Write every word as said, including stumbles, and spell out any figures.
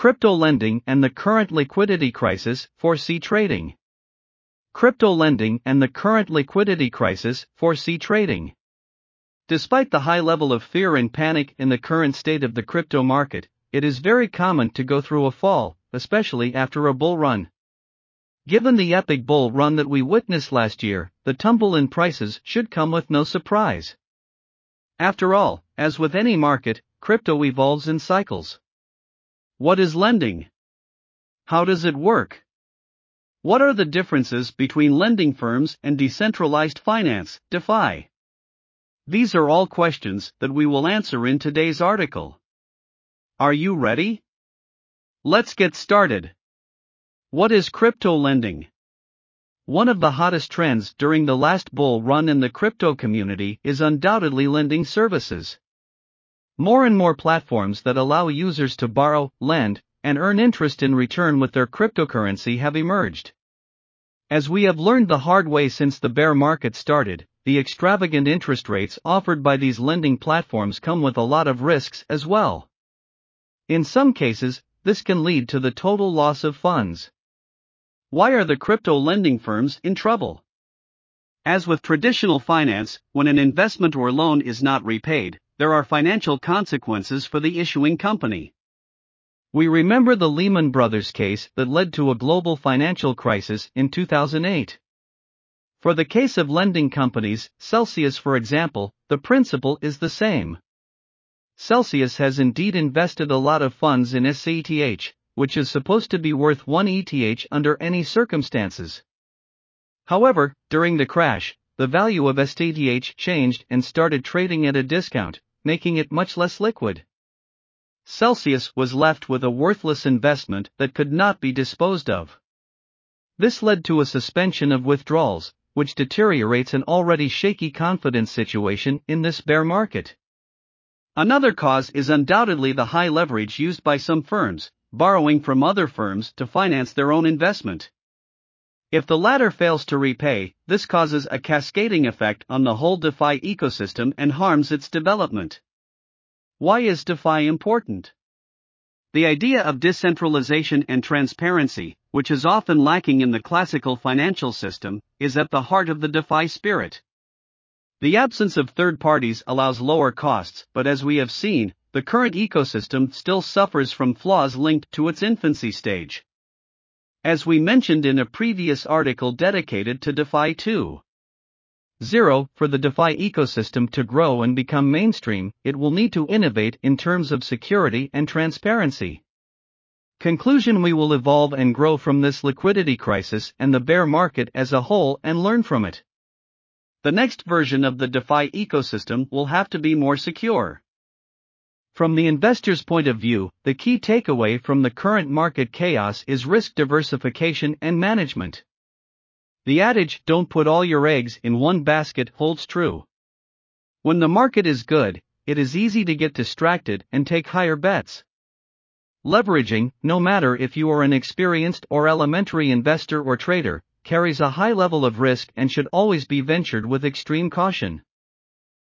Crypto lending and the current liquidity crisis, four C Trading. Crypto lending and the current liquidity crisis, four C Trading. Despite the high level of fear and panic in the current state of the crypto market, it is very common to go through a fall, especially after a bull run. Given the epic bull run that we witnessed last year, the tumble in prices should come with no surprise. After all, as with any market, crypto evolves in cycles. What is lending? How does it work? What are the differences between lending firms and decentralized finance, DeFi? These are all questions that we will answer in today's article. Are you ready? Let's get started. What is crypto lending? One of the hottest trends during the last bull run in the crypto community is undoubtedly lending services. More and more platforms that allow users to borrow, lend, and earn interest in return with their cryptocurrency have emerged. As we have learned the hard way since the bear market started, the extravagant interest rates offered by these lending platforms come with a lot of risks as well. In some cases, this can lead to the total loss of funds. Why are the crypto lending firms in trouble? As with traditional finance, when an investment or loan is not repaid, there are financial consequences for the issuing company. We remember the Lehman Brothers case that led to a global financial crisis in two thousand eight. For the case of lending companies, Celsius for example, the principle is the same. Celsius has indeed invested a lot of funds in stETH, which is supposed to be worth one E T H under any circumstances. However, during the crash, the value of stETH changed and started trading at a discount, making it much less liquid. Celsius was left with a worthless investment that could not be disposed of. This led to a suspension of withdrawals, which deteriorates an already shaky confidence situation in this bear market. Another cause is undoubtedly the high leverage used by some firms, borrowing from other firms to finance their own investment. If the latter fails to repay, this causes a cascading effect on the whole DeFi ecosystem and harms its development. Why is DeFi important? The idea of decentralization and transparency, which is often lacking in the classical financial system, is at the heart of the DeFi spirit. The absence of third parties allows lower costs, but as we have seen, the current ecosystem still suffers from flaws linked to its infancy stage. As we mentioned in a previous article dedicated to DeFi two point oh, for the DeFi ecosystem to grow and become mainstream, it will need to innovate in terms of security and transparency. Conclusion: we will evolve and grow from this liquidity crisis and the bear market as a whole and learn from it. The next version of the DeFi ecosystem will have to be more secure. From the investor's point of view, the key takeaway from the current market chaos is risk diversification and management. The adage, "Don't put all your eggs in one basket," holds true. When the market is good, it is easy to get distracted and take higher bets. Leveraging, no matter if you are an experienced or elementary investor or trader, carries a high level of risk and should always be ventured with extreme caution.